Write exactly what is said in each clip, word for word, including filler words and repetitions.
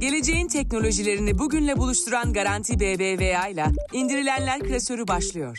Geleceğin teknolojilerini bugünle buluşturan Garanti B B V A ile İndirilenler Klasörü başlıyor.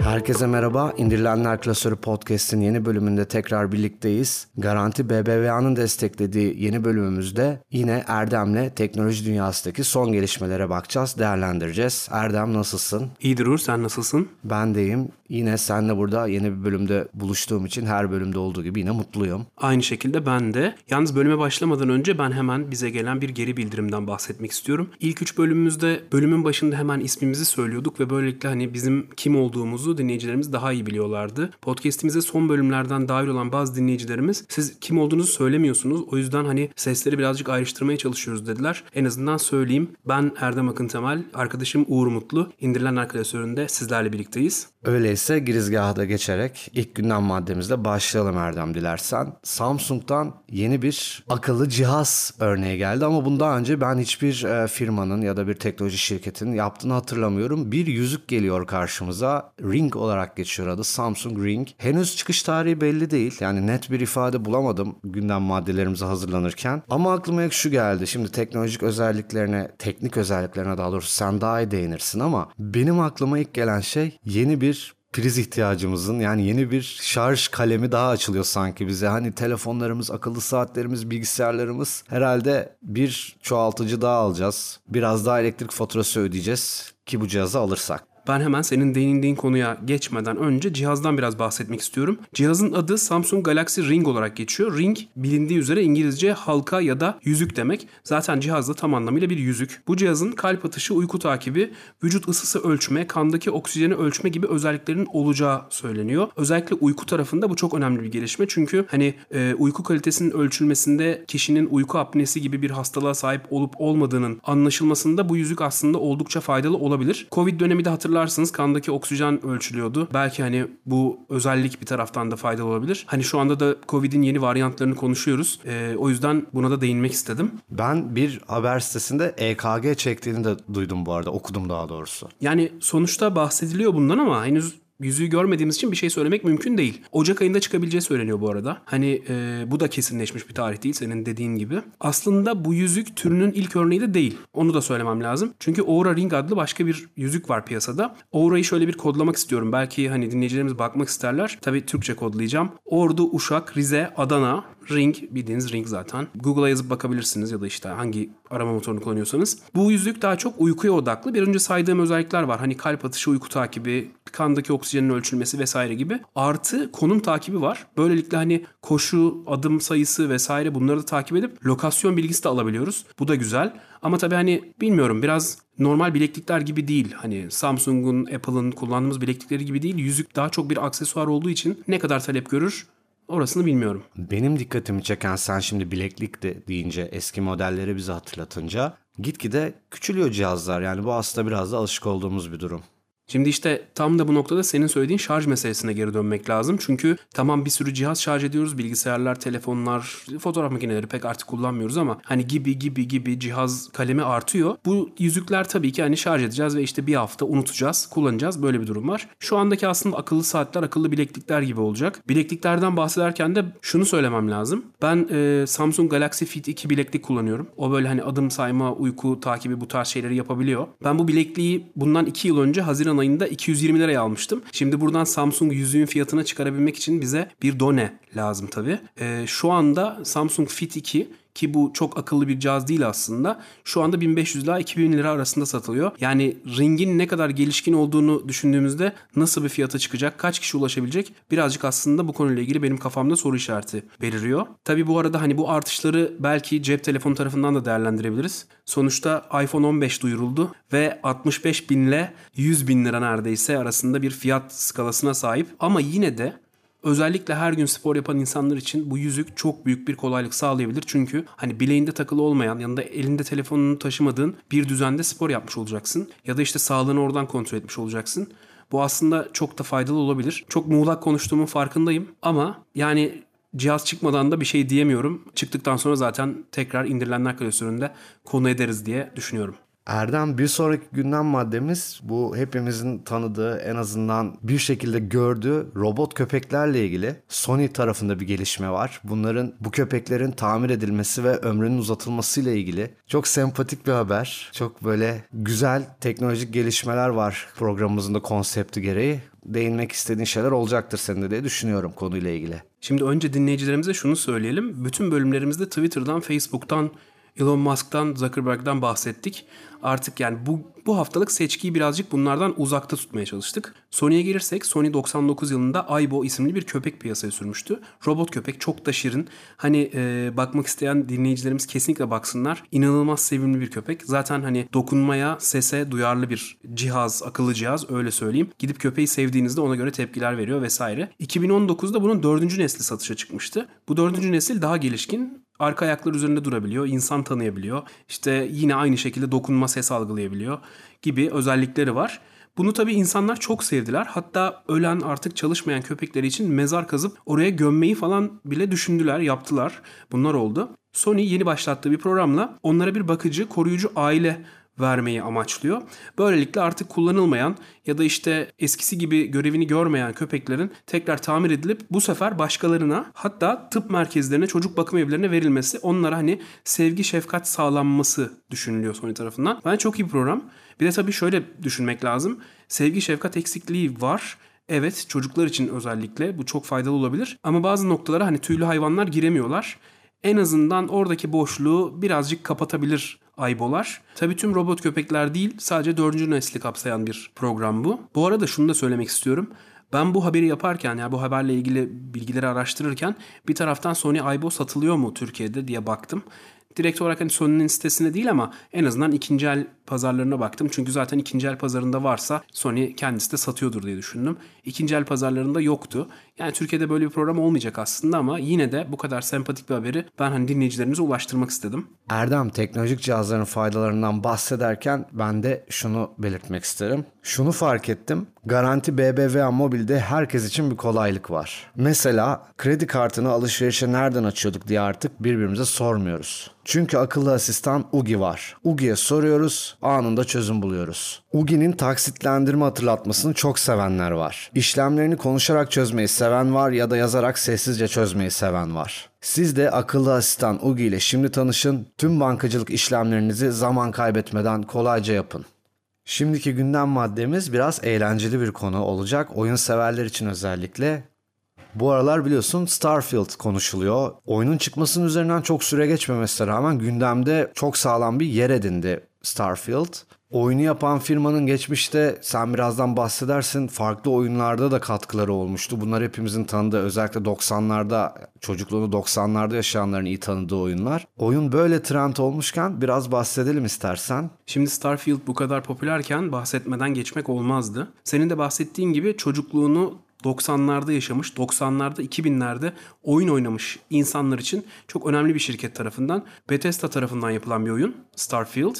Herkese merhaba. İndirilenler Klasörü Podcast'in yeni bölümünde tekrar birlikteyiz. Garanti B B V A'nın desteklediği yeni bölümümüzde yine Erdem'le teknoloji dünyasındaki son gelişmelere bakacağız, değerlendireceğiz. Erdem, nasılsın? İyidir Uğur, sen nasılsın? Ben deyim. Yine seninle burada yeni bir bölümde buluştuğum için her bölümde olduğu gibi yine mutluyum. Aynı şekilde ben de. Yalnız bölüme başlamadan önce ben hemen bize gelen bir geri bildirimden bahsetmek istiyorum. İlk üç bölümümüzde bölümün başında hemen ismimizi söylüyorduk ve böylelikle hani bizim kim olduğumuzu dinleyicilerimiz daha iyi biliyorlardı. Podcast'imize son bölümlerden dahil olan bazı dinleyicilerimiz siz kim olduğunuzu söylemiyorsunuz. O yüzden hani sesleri birazcık ayrıştırmaya çalışıyoruz dediler. En azından söyleyeyim. Ben Erdem Akıntemal, arkadaşım Uğur Mutlu. İndirilenler Klasörü'nde sizlerle birlikteyiz. Öyleyse girizgahı da geçerek ilk gündem maddemizle başlayalım Erdem dilersen. Samsung'dan yeni bir akıllı cihaz örneği geldi ama bundan önce ben hiçbir firmanın ya da bir teknoloji şirketinin yaptığını hatırlamıyorum. Bir yüzük geliyor karşımıza. Ring olarak geçiyor adı. Samsung Ring. Henüz çıkış tarihi belli değil. Yani net bir ifade bulamadım gündem maddelerimize hazırlanırken. Ama aklıma ilk şu geldi. Şimdi teknolojik özelliklerine, teknik özelliklerine daha doğrusu sen daha iyi değinirsin ama benim aklıma ilk gelen şey yeni bir priz ihtiyacımızın, yani yeni bir şarj kalemi daha açılıyor sanki bize. Hani telefonlarımız, akıllı saatlerimiz, bilgisayarlarımız, herhalde bir çoğaltıcı daha alacağız. Biraz daha elektrik faturası ödeyeceğiz ki bu cihazı alırsak. Ben hemen senin değindiğin konuya geçmeden önce cihazdan biraz bahsetmek istiyorum. Cihazın adı Samsung Galaxy Ring olarak geçiyor. Ring bilindiği üzere İngilizce halka ya da yüzük demek. Zaten cihazda tam anlamıyla bir yüzük. Bu cihazın kalp atışı, uyku takibi, vücut ısısı ölçme, kandaki oksijeni ölçme gibi özelliklerin olacağı söyleniyor. Özellikle uyku tarafında bu çok önemli bir gelişme. Çünkü hani e, uyku kalitesinin ölçülmesinde kişinin uyku apnesi gibi bir hastalığa sahip olup olmadığının anlaşılmasında bu yüzük aslında oldukça faydalı olabilir. Covid dönemi de hatırlarsınız. Hatırlarsınız kandaki oksijen ölçülüyordu. Belki hani bu özellik bir taraftan da faydalı olabilir. Hani şu anda da Covid'in yeni varyantlarını konuşuyoruz. Ee, o yüzden buna da değinmek istedim. Ben bir haber sitesinde E K G çektiğini de duydum bu arada. Okudum daha doğrusu. Yani sonuçta bahsediliyor bundan ama henüz yüzüğü görmediğimiz için bir şey söylemek mümkün değil. Ocak ayında çıkabileceği söyleniyor bu arada. Hani e, bu da kesinleşmiş bir tarih değil senin dediğin gibi. Aslında bu yüzük türünün ilk örneği de değil. Onu da söylemem lazım. Çünkü Aura Ring adlı başka bir yüzük var piyasada. Aura'yı şöyle bir kodlamak istiyorum. Belki hani dinleyicilerimiz bakmak isterler. Tabii Türkçe kodlayacağım. Ordu, Uşak, Rize, Adana, Ring, bildiğiniz Ring zaten. Google'a yazıp bakabilirsiniz ya da işte hangi arama motorunu kullanıyorsanız. Bu yüzük daha çok uykuya odaklı. Bir önce saydığım özellikler var. Hani kalp atışı, uyku takibi, kandaki oksijenin ölçülmesi vesaire gibi. Artı konum takibi var. Böylelikle hani koşu, adım sayısı vesaire bunları da takip edip lokasyon bilgisi de alabiliyoruz. Bu da güzel. Ama tabii hani bilmiyorum, biraz normal bileklikler gibi değil. Hani Samsung'un, Apple'ın kullandığımız bileklikleri gibi değil. Yüzük daha çok bir aksesuar olduğu için ne kadar talep görür? Orasını bilmiyorum. Benim dikkatimi çeken, sen şimdi bileklik de deyince, eski modelleri bize hatırlatınca gitgide küçülüyor cihazlar. Yani bu aslında biraz da alışık olduğumuz bir durum. Şimdi işte tam da bu noktada senin söylediğin şarj meselesine geri dönmek lazım. Çünkü tamam bir sürü cihaz şarj ediyoruz. Bilgisayarlar, telefonlar, fotoğraf makineleri pek artık kullanmıyoruz ama hani gibi gibi gibi cihaz kalemi artıyor. Bu yüzükler tabii ki hani şarj edeceğiz ve işte bir hafta unutacağız, kullanacağız. Böyle bir durum var. Şu andaki aslında akıllı saatler, akıllı bileklikler gibi olacak. Bilekliklerden bahsederken de şunu söylemem lazım. Ben e, Samsung Galaxy Fit iki bileklik kullanıyorum. O böyle hani adım sayma, uyku takibi, bu tarz şeyleri yapabiliyor. Ben bu bilekliği bundan iki yıl önce Haziran ayında iki yüz yirmi liraya almıştım. Şimdi buradan Samsung yüzüğün fiyatına çıkarabilmek için bize bir done lazım tabii. Ee, şu anda Samsung Fit iki, ki bu çok akıllı bir cihaz değil aslında, şu anda bin beş yüz ila iki bin lira arasında satılıyor. Yani Ring'in ne kadar gelişkin olduğunu düşündüğümüzde nasıl bir fiyata çıkacak, kaç kişi ulaşabilecek, birazcık aslında bu konuyla ilgili benim kafamda soru işareti beliriyor. Tabii bu arada hani bu artışları belki cep telefonu tarafından da değerlendirebiliriz. Sonuçta iPhone on beş duyuruldu ve altmış beş bin ile yüz bin lira neredeyse arasında bir fiyat skalasına sahip. Ama yine de özellikle her gün spor yapan insanlar için bu yüzük çok büyük bir kolaylık sağlayabilir. Çünkü hani bileğinde takılı olmayan, yanında elinde telefonunu taşımadığın bir düzende spor yapmış olacaksın. Ya da işte sağlığını oradan kontrol etmiş olacaksın. Bu aslında çok da faydalı olabilir. Çok muğlak konuştuğumun farkındayım ama yani cihaz çıkmadan da bir şey diyemiyorum. Çıktıktan sonra zaten tekrar indirilenler klasöründe konu ederiz diye düşünüyorum. Erdem, bir sonraki gündem maddemiz bu hepimizin tanıdığı, en azından bir şekilde gördüğü robot köpeklerle ilgili Sony tarafında bir gelişme var. Bunların, bu köpeklerin tamir edilmesi ve ömrünün uzatılmasıyla ilgili çok sempatik bir haber. Çok böyle güzel teknolojik gelişmeler var programımızın da konsepti gereği. Değinmek istediğin şeyler olacaktır senin de diye düşünüyorum konuyla ilgili. Şimdi önce dinleyicilerimize şunu söyleyelim. Bütün bölümlerimizde Twitter'dan, Facebook'tan, Elon Musk'tan, Zuckerberg'den bahsettik. Artık yani bu bu haftalık seçkiyi birazcık bunlardan uzakta tutmaya çalıştık. Sony'ye gelirsek, Sony doksan dokuz yılında Aibo isimli bir köpek piyasaya sürmüştü. Robot köpek, çok da şirin. Hani e, bakmak isteyen dinleyicilerimiz kesinlikle baksınlar. İnanılmaz sevimli bir köpek. Zaten hani dokunmaya, sese duyarlı bir cihaz, akıllı cihaz öyle söyleyeyim. Gidip köpeği sevdiğinizde ona göre tepkiler veriyor vesaire. iki bin on dokuzda bunun dördüncü nesli satışa çıkmıştı. Bu dördüncü nesil daha gelişkin. Arka ayakları üzerinde durabiliyor, insan tanıyabiliyor. İşte yine aynı şekilde dokunma, ses algılayabiliyor gibi özellikleri var. Bunu tabii insanlar çok sevdiler. Hatta ölen, artık çalışmayan köpekleri için mezar kazıp oraya gömmeyi falan bile düşündüler, yaptılar. Bunlar oldu. Sony yeni başlattığı bir programla onlara bir bakıcı, koruyucu aile vermeyi amaçlıyor. Böylelikle artık kullanılmayan ya da işte eskisi gibi görevini görmeyen köpeklerin tekrar tamir edilip bu sefer başkalarına, hatta tıp merkezlerine, çocuk bakım evlerine verilmesi, onlara hani sevgi, şefkat sağlanması düşünülüyor Sony tarafından. Bence çok iyi bir program. Bir de tabii şöyle düşünmek lazım. Sevgi, şefkat eksikliği var. Evet, çocuklar için özellikle bu çok faydalı olabilir. Ama bazı noktalara hani tüylü hayvanlar giremiyorlar. En azından oradaki boşluğu birazcık kapatabilir Aibolar. Tabii tüm robot köpekler değil, sadece dördüncü nesli kapsayan bir program bu. Bu arada şunu da söylemek istiyorum. Ben bu haberi yaparken, ya yani bu haberle ilgili bilgileri araştırırken bir taraftan Sony Aibo satılıyor mu Türkiye'de diye baktım. Direkt olarak hani Sony'nin sitesine değil ama en azından ikinci el pazarlarına baktım. Çünkü zaten ikinci el pazarında varsa Sony kendisi de satıyordur diye düşündüm. İkinci el pazarlarında yoktu. Yani Türkiye'de böyle bir program olmayacak aslında ama yine de bu kadar sempatik bir haberi ben hani dinleyicilerimize ulaştırmak istedim. Erdem, teknolojik cihazların faydalarından bahsederken ben de şunu belirtmek isterim. Şunu fark ettim. Garanti B B V A mobilde herkes için bir kolaylık var. Mesela kredi kartını alışverişe nereden açıyorduk diye artık birbirimize sormuyoruz. Çünkü akıllı asistan Ugi var. Ugi'ye soruyoruz, anında çözüm buluyoruz. Ugi'nin taksitlendirme hatırlatmasını çok sevenler var. İşlemlerini konuşarak çözmeyi seven var ya da yazarak sessizce çözmeyi seven var. Siz de akıllı asistan Ugi ile şimdi tanışın. Tüm bankacılık işlemlerinizi zaman kaybetmeden kolayca yapın. Şimdiki gündem maddemiz biraz eğlenceli bir konu olacak. Oyun severler için özellikle. Bu aralar biliyorsun Starfield konuşuluyor. Oyunun çıkmasının üzerinden çok süre geçmemesine rağmen gündemde çok sağlam bir yer edindi Starfield. Oyunu yapan firmanın geçmişte, sen birazdan bahsedersin, farklı oyunlarda da katkıları olmuştu. Bunlar hepimizin tanıdığı, özellikle doksanlarda, çocukluğunu doksanlarda yaşayanların iyi tanıdığı oyunlar. Oyun böyle trend olmuşken biraz bahsedelim istersen. Şimdi Starfield bu kadar popülerken bahsetmeden geçmek olmazdı. Senin de bahsettiğin gibi çocukluğunu doksanlarda yaşamış, doksanlarda, iki binlerde oyun oynamış insanlar için çok önemli bir şirket tarafından, Bethesda tarafından yapılan bir oyun Starfield.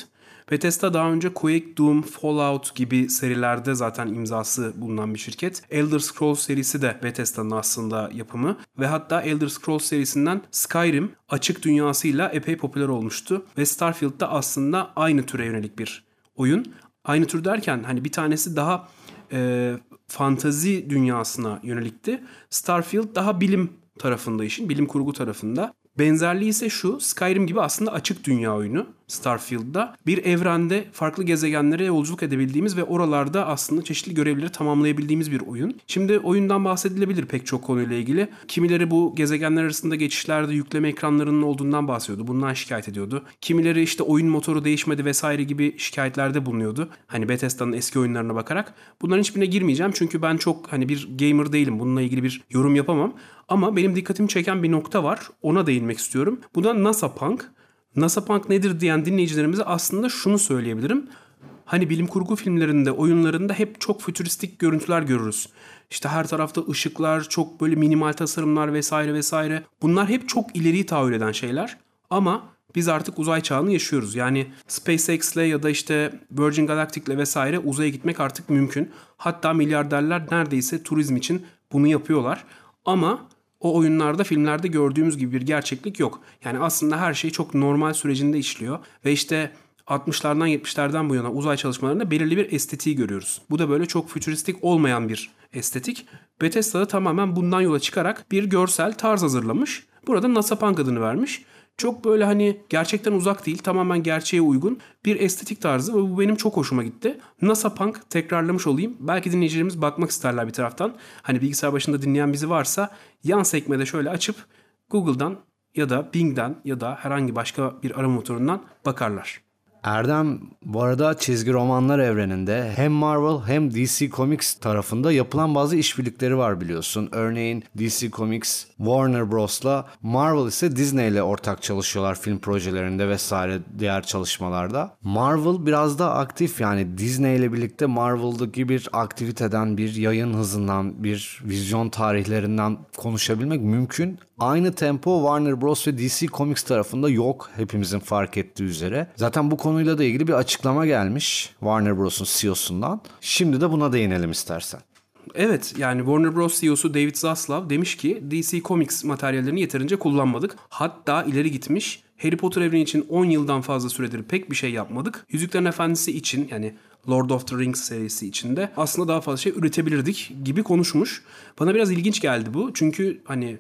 Bethesda daha önce Quake, Doom, Fallout gibi serilerde zaten imzası bulunan bir şirket. Elder Scrolls serisi de Bethesda'nın aslında yapımı ve hatta Elder Scrolls serisinden Skyrim açık dünyasıyla epey popüler olmuştu ve Starfield de aslında aynı türe yönelik bir oyun. Aynı tür derken hani bir tanesi daha e, fantazi dünyasına yönelikti. Starfield daha bilim tarafında işin, bilim kurgu tarafında. Benzerliği ise şu, Skyrim gibi aslında açık dünya oyunu Starfield'da. Bir evrende farklı gezegenlere yolculuk edebildiğimiz ve oralarda aslında çeşitli görevleri tamamlayabildiğimiz bir oyun. Şimdi oyundan bahsedilebilir pek çok konuyla ilgili. Kimileri bu gezegenler arasında geçişlerde yükleme ekranlarının olduğundan bahsediyordu. Bundan şikayet ediyordu. Kimileri işte oyun motoru değişmedi vesaire gibi şikayetlerde bulunuyordu. Hani Bethesda'nın eski oyunlarına bakarak. Bunların hiçbirine girmeyeceğim çünkü ben çok hani bir gamer değilim. Bununla ilgili bir yorum yapamam. Ama benim dikkatimi çeken bir nokta var. Ona değinmek istiyorum. Bu da NASA Punk. NASA Punk nedir diyen dinleyicilerimize aslında şunu söyleyebilirim. Hani bilim kurgu filmlerinde, oyunlarında hep çok fütüristik görüntüler görürüz. İşte her tarafta ışıklar, çok böyle minimal tasarımlar vesaire vesaire. Bunlar hep çok ileriyi tahayyül eden şeyler. Ama biz artık uzay çağını yaşıyoruz. Yani SpaceX'le ya da işte Virgin Galactic'le vesaire uzaya gitmek artık mümkün. Hatta milyarderler neredeyse turizm için bunu yapıyorlar. Ama o oyunlarda, filmlerde gördüğümüz gibi bir gerçeklik yok. Yani aslında her şey çok normal sürecinde işliyor. Ve işte altmışlardan yetmişlerden bu yana uzay çalışmalarında belirli bir estetiği görüyoruz. Bu da böyle çok fütüristik olmayan bir estetik. Bethesda da tamamen bundan yola çıkarak bir görsel tarz hazırlamış. Burada NASA Punk adını vermiş. Çok böyle hani gerçekten uzak değil, tamamen gerçeğe uygun bir estetik tarzı ve bu benim çok hoşuma gitti. NASA Punk, tekrarlamış olayım. Belki dinleyicilerimiz bakmak isterler bir taraftan. Hani bilgisayar başında dinleyen bizi varsa yan sekmede şöyle açıp Google'dan ya da Bing'den ya da herhangi başka bir arama motorundan bakarlar. Erdem, bu arada çizgi romanlar evreninde hem Marvel hem D C Comics tarafında yapılan bazı işbirlikleri var biliyorsun. Örneğin D C Comics Warner Bros'la, Marvel ise Disney'le ortak çalışıyorlar film projelerinde vesaire diğer çalışmalarda. Marvel biraz daha aktif, yani Disney'le birlikte Marvel'daki bir aktiviteden, bir yayın hızından, bir vizyon tarihlerinden konuşabilmek mümkün. Aynı tempo Warner Bros ve D C Comics tarafında yok, hepimizin fark ettiği üzere. Zaten bu konuyla da ilgili bir açıklama gelmiş Warner Bros'un C E O'sundan. Şimdi de buna değinelim istersen. Evet, yani Warner Bros. C E O'su David Zaslav demiş ki D C Comics materyallerini yeterince kullanmadık. Hatta ileri gitmiş. Harry Potter evreni için on yıldan fazla süredir pek bir şey yapmadık. Yüzüklerin Efendisi için, yani Lord of the Rings serisi içinde aslında daha fazla şey üretebilirdik gibi konuşmuş. Bana biraz ilginç geldi bu. Çünkü hani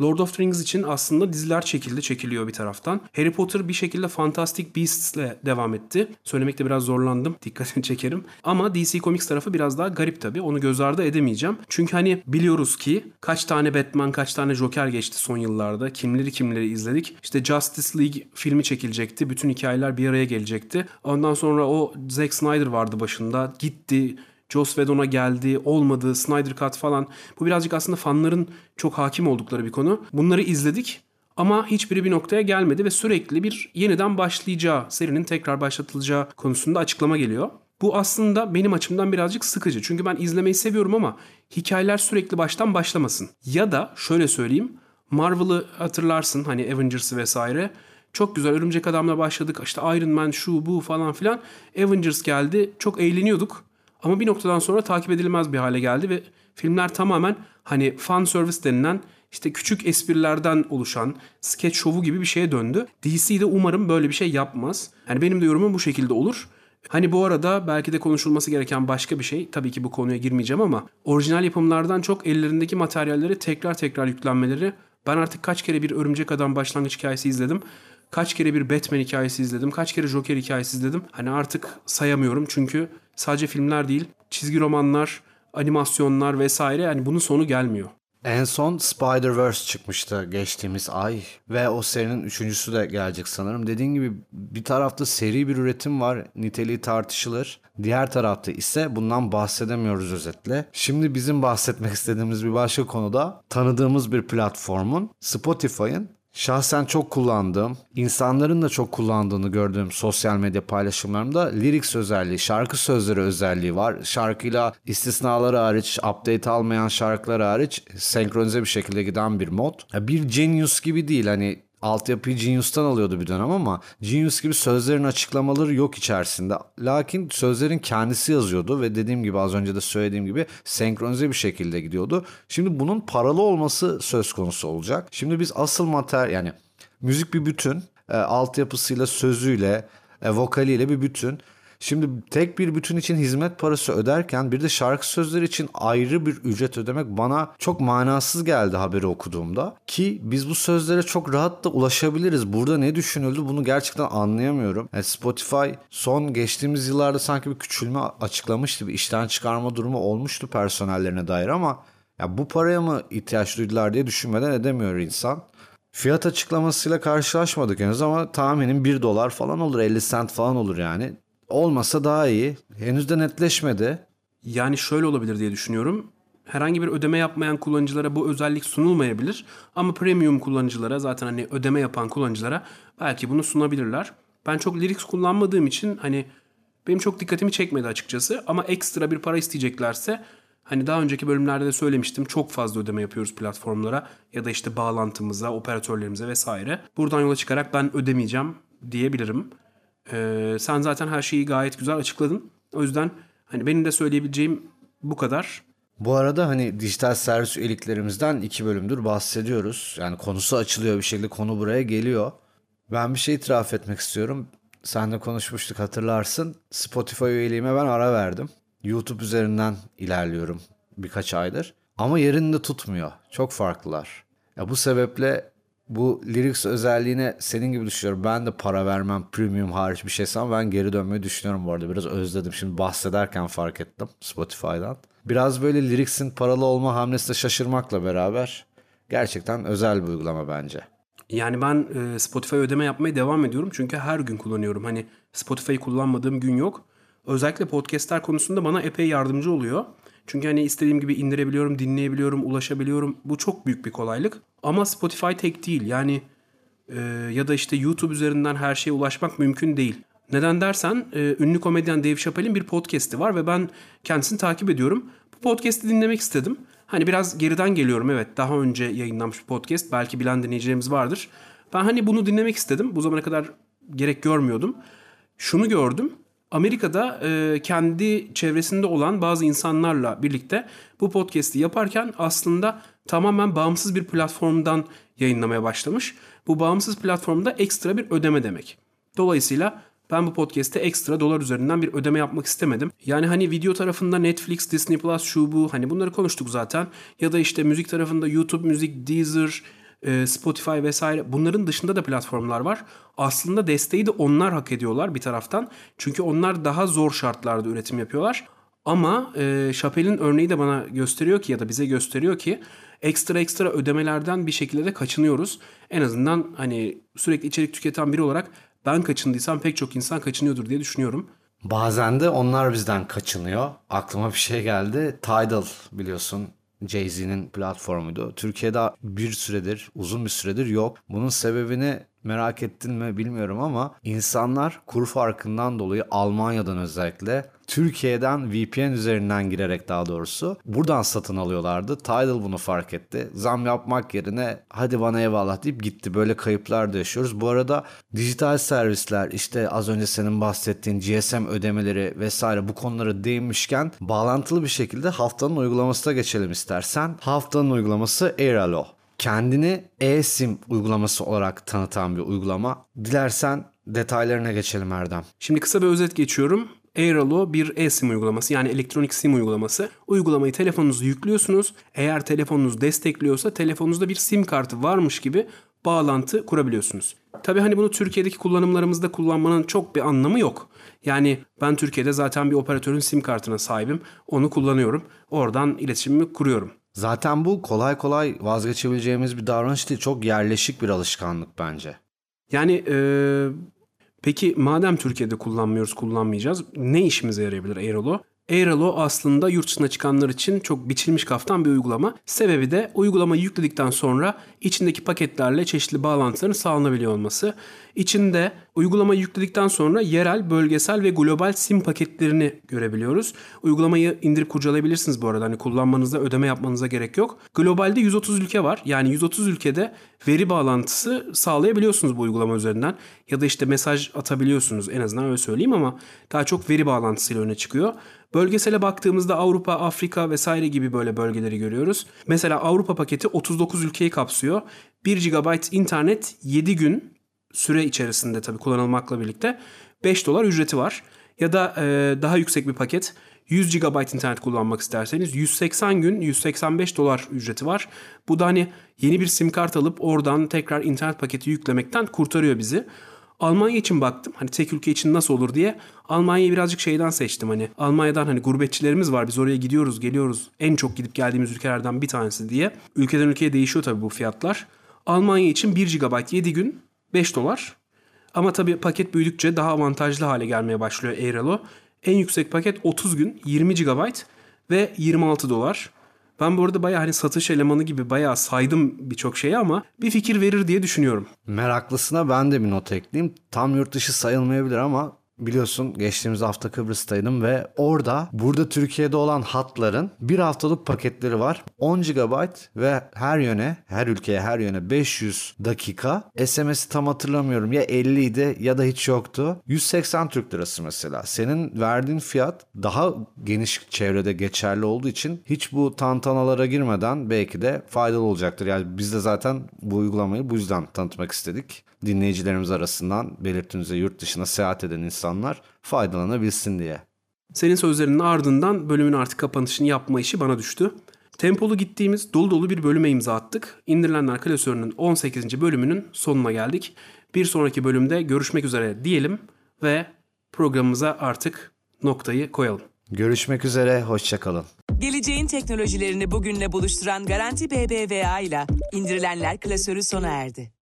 Lord of the Rings için aslında diziler çekildi, çekiliyor bir taraftan. Harry Potter bir şekilde Fantastic Beasts'le devam etti. Söylemekte biraz zorlandım, dikkatini çekerim. Ama D C Comics tarafı biraz daha garip tabii. Onu göz ardı edemeyeceğim. Çünkü hani biliyoruz ki kaç tane Batman, kaç tane Joker geçti son yıllarda. Kimleri kimleri izledik. İşte Justice League filmi çekilecekti. Bütün hikayeler bir araya gelecekti. Ondan sonra o Zack Snyder vardı başında. Gitti. Joss Whedon'a geldi, olmadı, Snyder Cut falan. Bu birazcık aslında fanların çok hakim oldukları bir konu. Bunları izledik ama hiçbiri bir noktaya gelmedi ve sürekli bir yeniden başlayacağı, serinin tekrar başlatılacağı konusunda açıklama geliyor. Bu aslında benim açımdan birazcık sıkıcı. Çünkü ben izlemeyi seviyorum ama hikayeler sürekli baştan başlamasın. Ya da şöyle söyleyeyim, Marvel'ı hatırlarsın, hani Avengers'ı vesaire. Çok güzel Örümcek Adam'la başladık, işte Iron Man şu bu falan filan. Avengers geldi, çok eğleniyorduk. Ama bir noktadan sonra takip edilmez bir hale geldi ve filmler tamamen hani fan service denilen işte küçük esprilerden oluşan skeç şovu gibi bir şeye döndü. D C'de umarım böyle bir şey yapmaz. Yani benim de yorumum bu şekilde olur. Hani bu arada belki de konuşulması gereken başka bir şey. Tabii ki bu konuya girmeyeceğim ama orijinal yapımlardan çok ellerindeki materyalleri tekrar tekrar yüklenmeleri. Ben artık kaç kere bir Örümcek Adam başlangıç hikayesi izledim. Kaç kere bir Batman hikayesi izledim. Kaç kere Joker hikayesi izledim. Hani artık sayamıyorum çünkü sadece filmler değil, çizgi romanlar, animasyonlar vesaire, yani bunun sonu gelmiyor. En son Spider-Verse çıkmıştı geçtiğimiz ay ve o serinin üçüncüsü de gelecek sanırım. Dediğin gibi bir tarafta seri bir üretim var, niteliği tartışılır. Diğer tarafta ise bundan bahsedemiyoruz özetle. Şimdi bizim bahsetmek istediğimiz bir başka konuda tanıdığımız bir platformun, Spotify'ın, şahsen çok kullandığım, insanların da çok kullandığını gördüğüm sosyal medya paylaşımlarımda lyrics özelliği, şarkı sözleri özelliği var. Şarkıyla istisnaları hariç, update almayan şarkılar hariç senkronize bir şekilde giden bir mod. Bir Genius gibi değil, hani altyapıyı Genius'tan alıyordu bir dönem ama Genius gibi sözlerin açıklamaları yok içerisinde. Lakin sözlerin kendisi yazıyordu ve dediğim gibi az önce de söylediğim gibi senkronize bir şekilde gidiyordu. Şimdi bunun paralı olması söz konusu olacak. Şimdi biz asıl materyal, yani müzik bir bütün, e, altyapısıyla, sözüyle, e, vokaliyle bir bütün. Şimdi tek bir bütün için hizmet parası öderken bir de şarkı sözleri için ayrı bir ücret ödemek bana çok manasız geldi haberi okuduğumda. Ki biz bu sözlere çok rahat da ulaşabiliriz. Burada ne düşünüldü bunu gerçekten anlayamıyorum. Yani Spotify son geçtiğimiz yıllarda sanki bir küçülme açıklamıştı. Bir işten çıkarma durumu olmuştu personellerine dair ama ya bu paraya mı ihtiyaç duydular diye düşünmeden edemiyor insan. Fiyat açıklamasıyla karşılaşmadık henüz ama tahminim bir dolar falan olur, elli sent falan olur yani. Olmasa daha iyi. Henüz de netleşmedi. Yani şöyle olabilir diye düşünüyorum. Herhangi bir ödeme yapmayan kullanıcılara bu özellik sunulmayabilir. Ama premium kullanıcılara, zaten hani ödeme yapan kullanıcılara belki bunu sunabilirler. Ben çok lyrics kullanmadığım için hani benim çok dikkatimi çekmedi açıkçası. Ama ekstra bir para isteyeceklerse, hani daha önceki bölümlerde de söylemiştim, çok fazla ödeme yapıyoruz platformlara ya da işte bağlantımıza, operatörlerimize vesaire. Buradan yola çıkarak ben ödemeyeceğim diyebilirim. Ee, sen zaten her şeyi gayet güzel açıkladın. O yüzden hani benim de söyleyebileceğim bu kadar. Bu arada hani dijital servis üyeliklerimizden iki bölümdür bahsediyoruz. Yani konusu açılıyor bir şekilde, konu buraya geliyor. Ben bir şey itiraf etmek istiyorum. senle konuşmuştuk hatırlarsın. Spotify üyeliğime ben ara verdim. YouTube üzerinden ilerliyorum birkaç aydır. Ama yerinde tutmuyor. Çok farklılar. Ya bu sebeple bu lyrics özelliğine senin gibi düşünüyorum. Ben de para vermem, premium hariç bir şeysem ben geri dönmeyi düşünüyorum bu arada. Biraz özledim. Şimdi bahsederken fark ettim Spotify'dan. Biraz böyle lyrics'in paralı olma hamlesine şaşırmakla beraber gerçekten özel bir uygulama bence. Yani ben Spotify ödeme yapmaya devam ediyorum. Çünkü her gün kullanıyorum. Hani Spotify'ı kullanmadığım gün yok. Özellikle podcastler konusunda bana epey yardımcı oluyor. Çünkü hani istediğim gibi indirebiliyorum, dinleyebiliyorum, ulaşabiliyorum. Bu çok büyük bir kolaylık. Ama Spotify tek değil. Yani e, ya da işte YouTube üzerinden her şeye ulaşmak mümkün değil. Neden dersen e, ünlü komedyen Dave Chappelle'in bir podcast'i var ve ben kendisini takip ediyorum. Bu podcast'i dinlemek istedim. Hani biraz geriden geliyorum, evet, daha önce yayınlanmış bir podcast. Belki bilen dinleyicilerimiz vardır. Ben hani bunu dinlemek istedim. Bu zamana kadar gerek görmüyordum. Şunu gördüm. Amerika'da e, kendi çevresinde olan bazı insanlarla birlikte bu podcast'i yaparken aslında tamamen bağımsız bir platformdan yayınlamaya başlamış. Bu bağımsız platformda ekstra bir ödeme demek. Dolayısıyla ben bu podcast'te ekstra dolar üzerinden bir ödeme yapmak istemedim. Yani hani video tarafında Netflix, Disney Plus, şu bu, hani bunları konuştuk zaten. Ya da işte müzik tarafında YouTube müzik, Deezer, Spotify vesaire, bunların dışında da platformlar var. Aslında desteği de onlar hak ediyorlar bir taraftan. Çünkü onlar daha zor şartlarda üretim yapıyorlar. Ama e, Chappelle'in örneği de bana gösteriyor ki, ya da bize gösteriyor ki, ekstra ekstra ödemelerden bir şekilde de kaçınıyoruz. En azından hani sürekli içerik tüketen biri olarak ben kaçındıysam pek çok insan kaçınıyordur diye düşünüyorum. Bazen de onlar bizden kaçınıyor. Aklıma bir şey geldi. Tidal, biliyorsun, Jay-Z'nin platformuydu. Türkiye'de bir süredir, uzun bir süredir yok. Bunun sebebini merak ettin mi bilmiyorum ama insanlar kur farkından dolayı Almanya'dan özellikle Türkiye'den V P N üzerinden girerek, daha doğrusu buradan satın alıyorlardı. Tidal bunu fark etti. Zam yapmak yerine hadi bana eyvallah deyip gitti. Böyle kayıplar da yaşıyoruz. Bu arada dijital servisler, işte az önce senin bahsettiğin G S M ödemeleri vesaire, bu konulara değinmişken bağlantılı bir şekilde haftanın uygulamasına geçelim istersen. Haftanın uygulaması Airalo. Kendini eSIM uygulaması olarak tanıtan bir uygulama. Dilersen detaylarına geçelim Erdem. Şimdi kısa bir özet geçiyorum. Airalo bir eSIM uygulaması, yani elektronik SIM uygulaması. Uygulamayı telefonunuza yüklüyorsunuz. Eğer telefonunuz destekliyorsa telefonunuzda bir SIM kartı varmış gibi bağlantı kurabiliyorsunuz. Tabii hani bunu Türkiye'deki kullanımlarımızda kullanmanın çok bir anlamı yok. Yani ben Türkiye'de zaten bir operatörün SIM kartına sahibim. Onu kullanıyorum. Oradan iletişimimi kuruyorum. Zaten bu kolay kolay vazgeçebileceğimiz bir davranış değil. Çok yerleşik bir alışkanlık bence. Yani ee, peki madem Türkiye'de kullanmıyoruz, kullanmayacağız, ne işimize yarayabilir Airalo? Airalo aslında yurt dışına çıkanlar için çok biçilmiş kaftan bir uygulama. Sebebi de uygulamayı yükledikten sonra içindeki paketlerle çeşitli bağlantıların sağlanabiliyor olması. İçinde uygulamayı yükledikten sonra yerel, bölgesel ve global SIM paketlerini görebiliyoruz. Uygulamayı indirip kurcalayabilirsiniz bu arada. Hani kullanmanıza, ödeme yapmanıza gerek yok. Globalde yüz otuz ülke var. Yani yüz otuz ülkede veri bağlantısı sağlayabiliyorsunuz bu uygulama üzerinden. Ya da işte mesaj atabiliyorsunuz, en azından öyle söyleyeyim, ama daha çok veri bağlantısıyla öne çıkıyor. Bölgesele baktığımızda Avrupa, Afrika vesaire gibi böyle bölgeleri görüyoruz. Mesela Avrupa paketi otuz dokuz ülkeyi kapsıyor. bir gigabayt internet yedi gün süre içerisinde, tabii kullanılmakla birlikte beş dolar ücreti var. Ya da e, daha yüksek bir paket, yüz gigabayt internet kullanmak isterseniz yüz seksen gün yüz seksen beş dolar ücreti var. Bu da hani yeni bir SIM kart alıp oradan tekrar internet paketi yüklemekten kurtarıyor bizi. Almanya için baktım. Hani tek ülke için nasıl olur diye. Almanya'yı birazcık şeyden seçtim hani. Almanya'dan hani gurbetçilerimiz var. Biz oraya gidiyoruz, geliyoruz. En çok gidip geldiğimiz ülkelerden bir tanesi diye. Ülkeden ülkeye değişiyor tabii bu fiyatlar. Almanya için bir gigabayt yedi gün beş dolar. Ama tabii paket büyüdükçe daha avantajlı hale gelmeye başlıyor Airalo. En yüksek paket otuz gün yirmi gigabayt ve yirmi altı dolar. Ben bu arada bayağı hani satış elemanı gibi bayağı saydım birçok şeyi ama bir fikir verir diye düşünüyorum. Meraklısına ben de bir not ekleyeyim. Tam yurt dışı sayılmayabilir ama biliyorsun geçtiğimiz hafta Kıbrıs'taydım ve orada burada Türkiye'de olan hatların bir haftalık paketleri var. on gigabayt ve her yöne, her ülkeye her yöne beş yüz dakika. S M S'i tam hatırlamıyorum, ya elli idi ya da hiç yoktu. yüz seksen Türk lirası mesela. Senin verdiğin fiyat daha geniş çevrede geçerli olduğu için hiç bu tantanalara girmeden belki de faydalı olacaktır. Yani biz de zaten bu uygulamayı bu yüzden tanıtmak istedik. Dinleyicilerimiz arasından belirttiğinizde yurt dışına seyahat eden insanlar faydalanabilsin diye. Senin sözlerinin ardından bölümün artık kapanışını yapma işi bana düştü. Tempolu gittiğimiz dolu dolu bir bölüme imza attık. İndirilenler Klasörü'nün on sekizinci bölümünün sonuna geldik. Bir sonraki bölümde görüşmek üzere diyelim ve programımıza artık noktayı koyalım. Görüşmek üzere, hoşçakalın. Geleceğin teknolojilerini bugünle buluşturan Garanti B B V A ile indirilenler klasörü sona erdi.